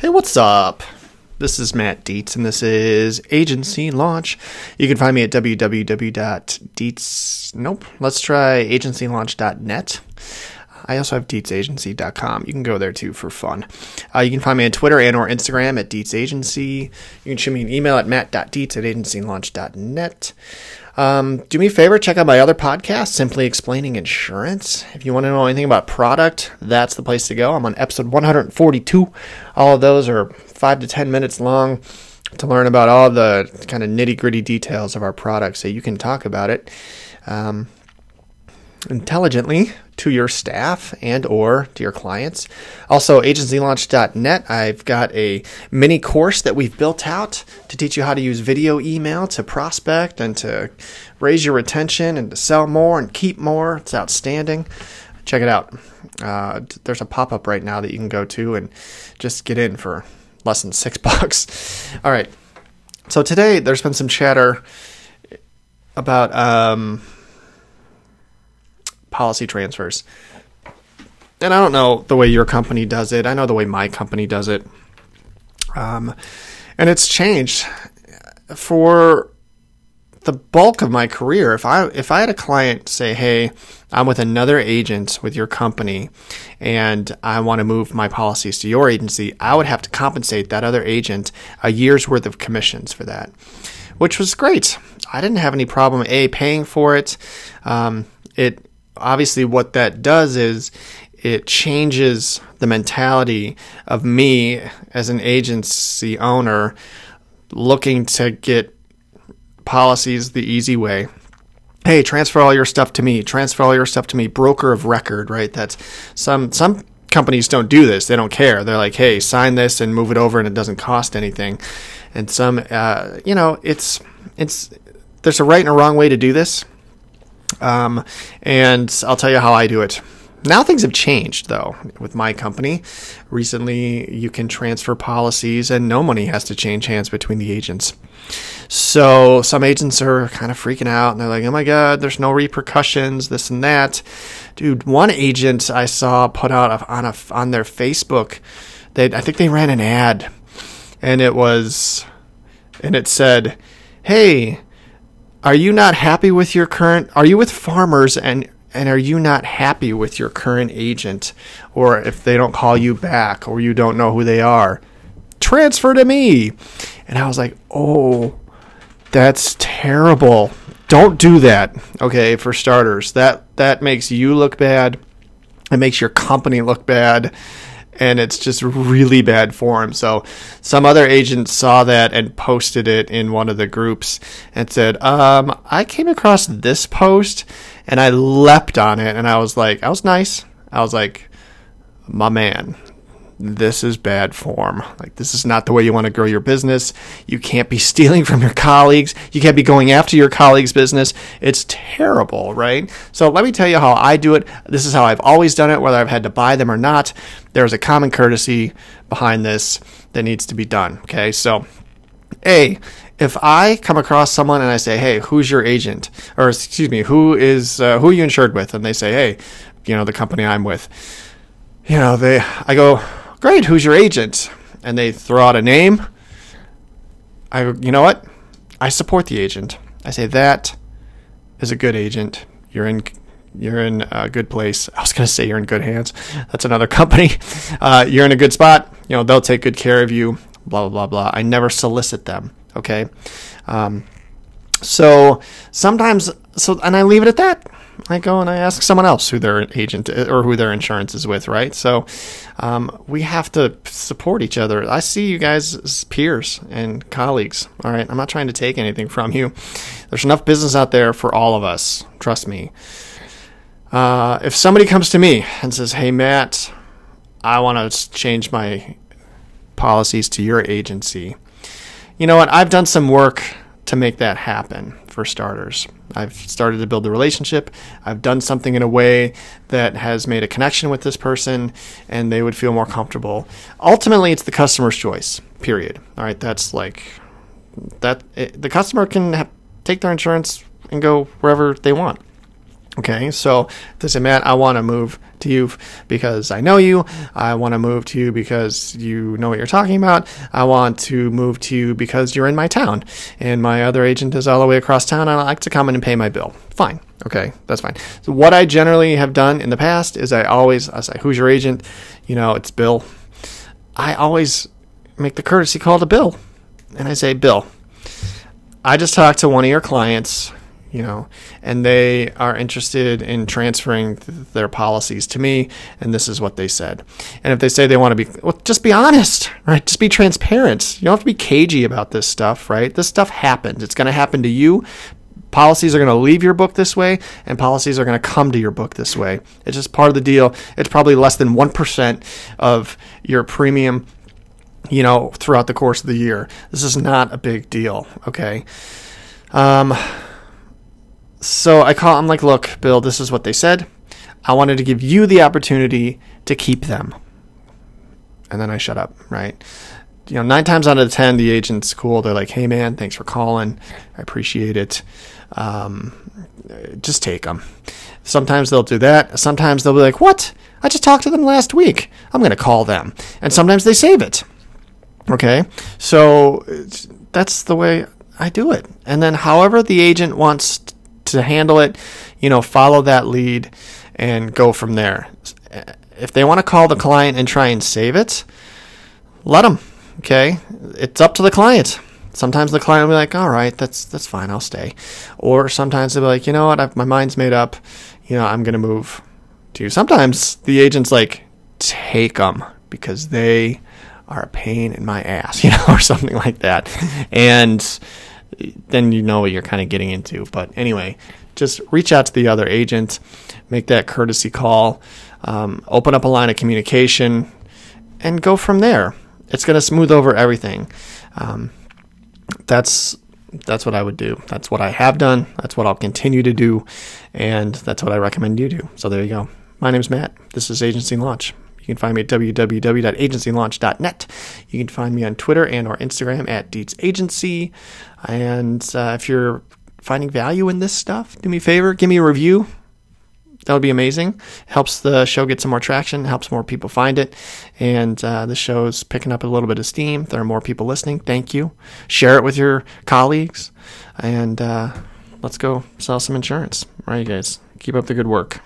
Hey, what's up? This is Matt Dietz, and this is Agency Launch. You can find me at www.dietz... Nope. Let's try agencylaunch.net. I also have DietzAgency.com. You can go there, too, for fun. You can find me on Twitter and or Instagram at DietzAgency. You can shoot me an email at matt.dietz@agencylaunch.net. Do me a favor, check out my other podcast, Simply Explaining Insurance. If you want to know anything about product, that's the place to go. I'm on episode 142. All of those are 5 to 10 minutes long to learn about all the kind of nitty-gritty details of our product so you can talk about it intelligently to your staff and or to your clients. Also, agencylaunch.net, I've got a mini course that we've built out to teach you how to use video email to prospect and to raise your retention and to sell more and keep more. It's outstanding. Check it out. There's a pop-up right now that you can go to and just get in for less than $6. All right. So today there's been some chatter about policy transfers. And I don't know the way your company does it. I know the way my company does it. And it's changed. For the bulk of my career, if I had a client say, hey, I'm with another agent with your company and I want to move my policies to your agency, I would have to compensate that other agent a year's worth of commissions for that, which was great. I didn't have any problem, paying for it. Obviously, what that does is it changes the mentality of me as an agency owner looking to get policies the easy way. Hey, transfer all your stuff to me. Broker of record, right? That's some companies don't do this. They don't care. They're like, hey, sign this and move it over, and it doesn't cost anything. And some, there's a right and a wrong way to do this. And I'll tell you how I do it. Now things have changed, though, with my company. Recently, you can transfer policies and no money has to change hands between the agents. So some agents are kind of freaking out and they're like, oh my God, there's no repercussions, this and that. Dude, one agent I saw put out on their Facebook, I think they ran an ad and it said, hey, are you with Farmers and are you not happy with your current agent? Or if they don't call you back or you don't know who they are, transfer to me. And I was like, oh, that's terrible. Don't do that. Okay, for starters, that makes you look bad. It makes your company look bad. And it's just really bad form. So some other agent saw that and posted it in one of the groups and said, I came across this post and I leapt on it. And I was like, my man, this is bad form. Like, this is not the way you want to grow your business. You can't be stealing from your colleagues. You can't be going after your colleagues' business. It's terrible, right? So let me tell you how I do it. This is how I've always done it, whether I've had to buy them or not. There's a common courtesy behind this that needs to be done, okay? So, A, if I come across someone and I say, hey, who's your agent? Or, excuse me, who are you insured with? And they say, hey, the company I'm with. I go, great, who's your agent? And they throw out a name. You know what? I support the agent. I say, that is a good agent. You're in a good place. I was going to say you're in good hands. That's another company. You're in a good spot. They'll take good care of you, blah, blah, blah, blah. I never solicit them, okay? And I leave it at that. I go and I ask someone else who their agent is, or who their insurance is with, right? So we have to support each other. I see you guys as peers and colleagues, all right? I'm not trying to take anything from you. There's enough business out there for all of us, trust me. If somebody comes to me and says, hey, Matt, I want to change my policies to your agency. You know what? I've done some work to make that happen, for starters. I've started to build the relationship. I've done something in a way that has made a connection with this person and they would feel more comfortable. Ultimately, it's the customer's choice, period. All right, that's like that. The customer can take their insurance and go wherever they want. Okay, so they say, Matt, I want to move to you because I know you. I want to move to you because you know what you're talking about. I want to move to you because you're in my town and my other agent is all the way across town. I like to come in and pay my bill. Fine. Okay, that's fine. So what I generally have done in the past is I say, who's your agent? You know, it's Bill. I always make the courtesy call to Bill. And I say, Bill, I just talked to one of your clients, you know, and they are interested in transferring their policies to me, and this is what they said. And if they say they want to be, well, just be honest, right? Just be transparent. You don't have to be cagey about this stuff, right? This stuff happens. It's going to happen to you. Policies are going to leave your book this way, and policies are going to come to your book this way. It's just part of the deal. It's probably less than 1% of your premium, you know, throughout the course of the year. This is not a big deal, okay? So I call, I'm like, look, Bill, this is what they said. I wanted to give you the opportunity to keep them. And then I shut up, right? You know, 9 times out of 10, the agent's cool. They're like, hey, man, thanks for calling. I appreciate it. Just take them. Sometimes they'll do that. Sometimes they'll be like, what? I just talked to them last week. I'm going to call them. And sometimes they save it. Okay, so that's the way I do it. And then however the agent wants to handle it, you know, follow that lead and go from there. If they want to call the client and try and save it, let them. Okay, it's up to the client. Sometimes the client will be like, all right, that's fine, I'll stay. Or sometimes they'll be like, you know what, my mind's made up. You know, I'm going to move to you. Sometimes the agent's like, take them because they are a pain in my ass, you know, or something like that. And then you know what you're kind of getting into. But anyway, just reach out to the other agent, make that courtesy call, open up a line of communication, and go from there. It's going to smooth over everything. That's what I would do. That's what I have done. That's what I'll continue to do. And that's what I recommend you do. So there you go. My name's Matt. This is Agency Launch. You can find me at www.agencylaunch.net. You can find me on Twitter and or Instagram at DietzAgency. And if you're finding value in this stuff, do me a favor, give me a review. That would be amazing. Helps the show get some more traction, helps more people find it. And the show's picking up a little bit of steam. There are more people listening. Thank you. Share it with your colleagues. And let's go sell some insurance. All right, you guys. Keep up the good work.